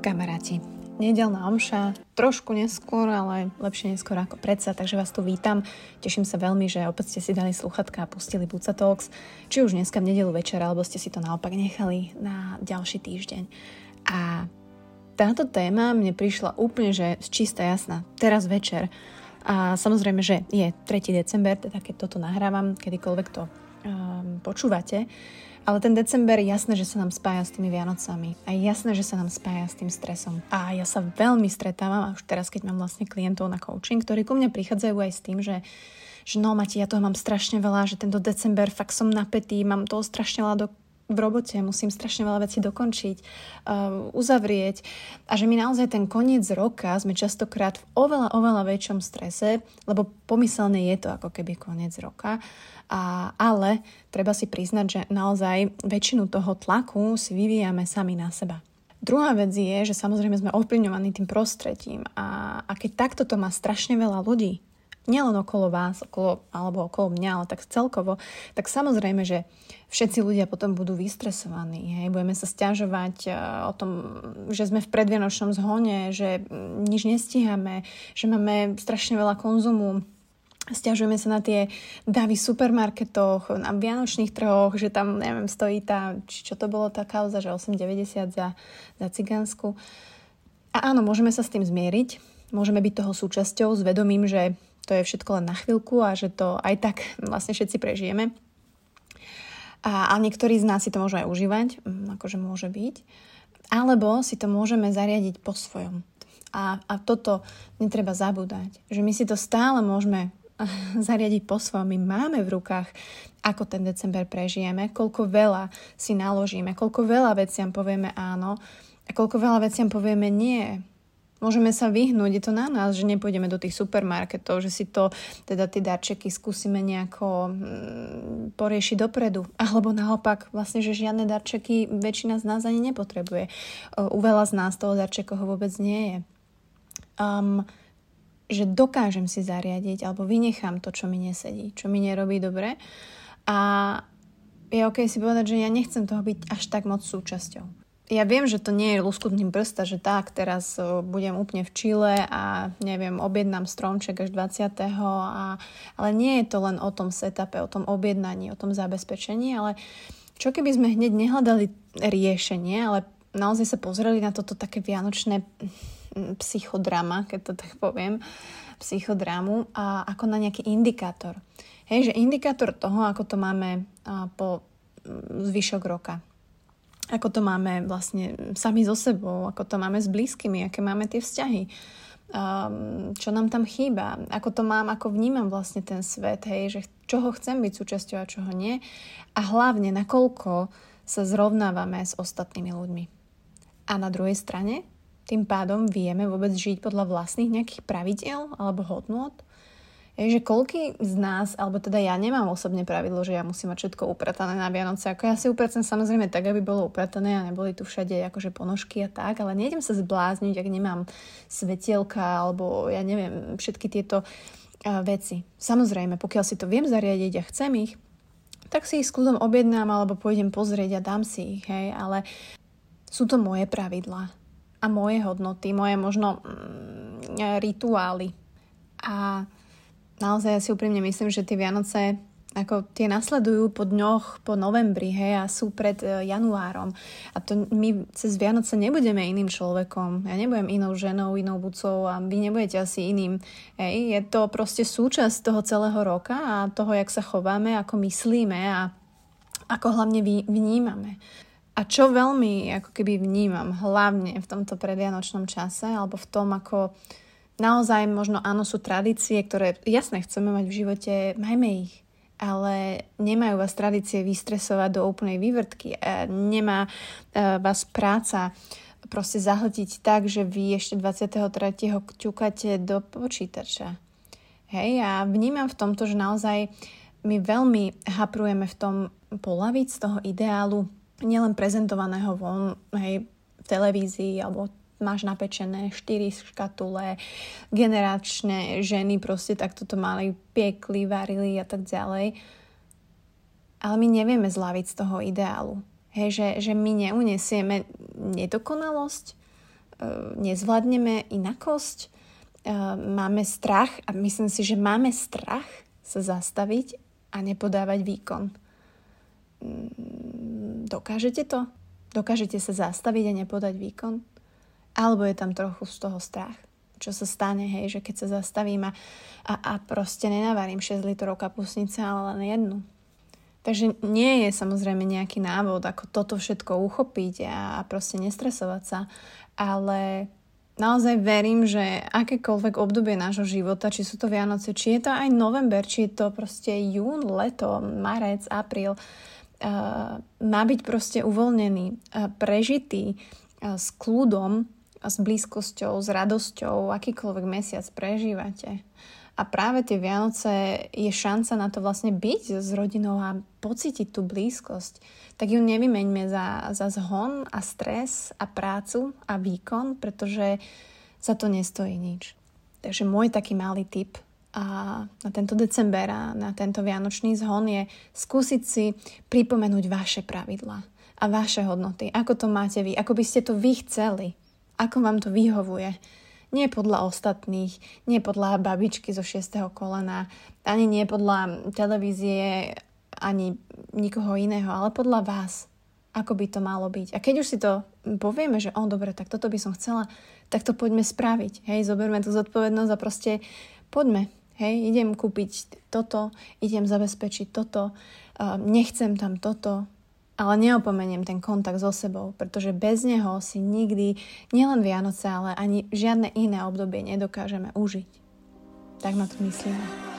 Kamaráti, nedeľná omša, trošku neskôr, ale lepšie neskôr ako predsa, takže vás tu vítam. Teším sa veľmi, že opäť ste si dali slúchadká a pustili Buca Talks, či už dneska v nedeľu večer, alebo ste si to naopak nechali na ďalší týždeň. A táto téma mne prišla úplne, že čistá jasná, teraz večer. A samozrejme, že je 3. december, teda keď toto nahrávam, kedykoľvek to počúvate, ale ten december, jasné, že sa nám spája s tými Vianocami a jasné, že sa nám spája s tým stresom. A ja sa veľmi stretávam, a už teraz, keď mám vlastne klientov na coaching, ktorí ku mne prichádzajú aj s tým, že no Mati, ja toho mám strašne veľa, že tento december fakt som napätý, mám toho strašne veľa v robote, musím strašne veľa vecí dokončiť, uzavrieť, a že my naozaj ten koniec roka sme častokrát v oveľa väčšom strese, lebo pomyselne je to ako keby koniec roka, ale treba si priznať, že naozaj väčšinu toho tlaku si vyvíjame sami na seba. Druhá vec je, že samozrejme sme ovplyvňovaní tým prostredím a keď takto to má strašne veľa ľudí, nielen okolo vás, okolo mňa, ale tak celkovo, tak samozrejme, že všetci ľudia potom budú vystresovaní. Hej? Budeme sa sťažovať o tom, že sme v predvianočnom zhone, že nič nestíhame, že máme strašne veľa konzumu. Sťažujeme sa na tie davy v supermarketoch, na vianočných trhoch, že tam, neviem, stojí čo to bolo tá kauza, že 8,90 za cigánsku. A áno, môžeme sa s tým zmieriť, môžeme byť toho súčasťou s vedomím, že to je všetko len na chvíľku a že to aj tak vlastne všetci prežijeme. A niektorí z nás si to môžu aj užívať, akože môže byť. Alebo si to môžeme zariadiť po svojom. A toto netreba zabúdať, že my si to stále môžeme zariadiť po svojom. My máme v rukách, ako ten december prežijeme, koľko veľa si naložíme, koľko veľa veciam povieme áno a koľko veľa veciam povieme nie. Môžeme sa vyhnúť, je to na nás, že nepôjdeme do tých supermarketov, že si to, teda tie darčeky skúsime nejako poriešiť dopredu. Alebo naopak, vlastne, že žiadne darčeky väčšina z nás ani nepotrebuje. U veľa z nás toho darčekov vôbec nie je. Že dokážem si zariadiť, alebo vynechám to, čo mi nesedí, čo mi nerobí dobre. A je OK si povedať, že ja nechcem toho byť až tak moc súčasťou. Ja viem, že to nie je luskutným prsta, že tak, teraz budem úplne v Čile a neviem, objednám stromček až 20. Ale nie je to len o tom setupe, o tom objednaní, o tom zabezpečení, ale čo keby sme hneď nehľadali riešenie, ale naozaj sa pozreli na toto také vianočné psychodrama, keď to tak poviem, psychodramu, a ako na nejaký indikátor. Hej, že indikátor toho, ako to máme po zvyšok roka. Ako to máme vlastne sami so sebou, ako to máme s blízkymi, aké máme tie vzťahy, čo nám tam chýba, ako to mám, ako vnímam vlastne ten svet, hej, že čoho chcem byť súčasťou a čoho nie, a hlavne nakoľko sa zrovnávame s ostatnými ľuďmi. A na druhej strane tým pádom vieme vôbec žiť podľa vlastných nejakých pravidiel alebo hodnôt. Že koľký z nás, alebo teda ja nemám osobne pravidlo, že ja musím mať všetko upratané na Vianoce. Ako ja si upracem samozrejme tak, aby bolo upratané a neboli tu všade akože ponožky a tak, ale nejdem sa zblázniť, ak nemám svetielka alebo ja neviem, všetky tieto veci. Samozrejme, pokiaľ si to viem zariadiť a chcem ich, tak si ich s kľudom objednám alebo pôjdem pozrieť a dám si ich, hej, ale sú to moje pravidlá a moje hodnoty, moje možno rituály. A naozaj ja si úprimne myslím, že tie Vianoce ako tie nasledujú po dňoch, po novembri, hej, a sú pred januárom. A to my cez Vianoce nebudeme iným človekom. Ja nebudem inou ženou, inou Bucou a vy nebudete asi iným. Hej, je to proste súčasť toho celého roka a toho, jak sa chováme, ako myslíme a ako hlavne vnímame. A čo veľmi ako keby vnímam, hlavne v tomto predvianočnom čase, alebo v tom, ako naozaj možno áno, sú tradície, ktoré jasné chceme mať v živote, majme ich, ale nemajú vás tradície vystresovať do úplnej vývrtky. Nemá vás práca proste zahltiť tak, že vy ešte 23. ťukáte do počítača. Hej, a vnímam v tomto, že naozaj my veľmi haprujeme v tom polaviť z toho ideálu, nielen prezentovaného von, hej, v televízii alebo máš napečené 4 škatule, generačné ženy proste takto to mali, piekli, varili a tak ďalej. Ale my nevieme zľaviť z toho ideálu. Hej, že my neunesieme nedokonalosť, nezvládneme inakosť, máme strach a myslím si, že máme strach sa zastaviť a nepodávať výkon. Dokážete to? Dokážete sa zastaviť a nepodať výkon? Alebo je tam trochu z toho strach? Čo sa stane, hej, že keď sa zastavím a proste nenavarím 6 litrov kapusnice, ale len jednu. Takže nie je samozrejme nejaký návod, ako toto všetko uchopiť a proste nestresovať sa, ale naozaj verím, že akékoľvek obdobie nášho života, či sú to Vianoce, či je to aj november, či je to proste jún, leto, marec, apríl, má byť proste uvoľnený, prežitý s kľudom, s blízkosťou, s radosťou, akýkoľvek mesiac prežívate. A práve tie Vianoce je šanca na to vlastne byť s rodinou a pocítiť tú blízkosť. Tak ju nevymeňme za zhon a stres a prácu a výkon, pretože za to nestojí nič. Takže môj taký malý tip na tento december a na tento vianočný zhon je skúsiť si pripomenúť vaše pravidlá a vaše hodnoty. Ako to máte vy, ako by ste to vy chceli. Ako vám to vyhovuje. Nie podľa ostatných, nie podľa babičky zo 6. kolena, ani nie podľa televízie, ani nikoho iného, ale podľa vás. Ako by to malo byť. A keď už si to povieme, že dobre, tak toto by som chcela, tak to poďme spraviť. Hej, zoberme tú zodpovednosť a proste poďme. Hej, idem kúpiť toto, idem zabezpečiť toto, nechcem tam toto. Ale neopomeniem ten kontakt so sebou, pretože bez neho si nikdy, nielen Vianoce, ale ani žiadne iné obdobie nedokážeme užiť. Tak ma to myslíme.